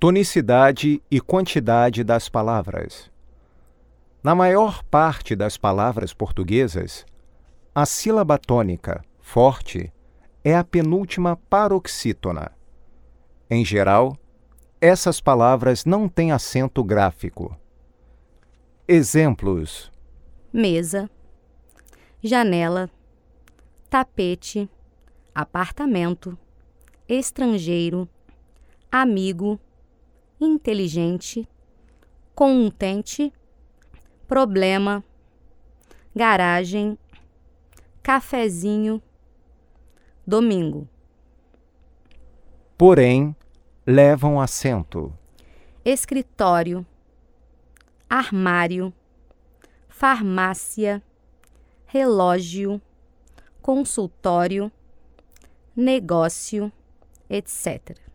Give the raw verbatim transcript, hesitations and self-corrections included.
Tonicidade e quantidade das palavras. Na maior parte das palavras portuguesas, a sílaba tônica, forte, é a penúltima paroxítona. Em geral, essas palavras não têm acento gráfico. Exemplos: mesa, janela, tapete, apartamento, estrangeiro, amigo, inteligente, contente, problema, garagem, cafezinho, domingo. Porém, levam acento: escritório, armário, farmácia, relógio, consultório, negócio, etcétera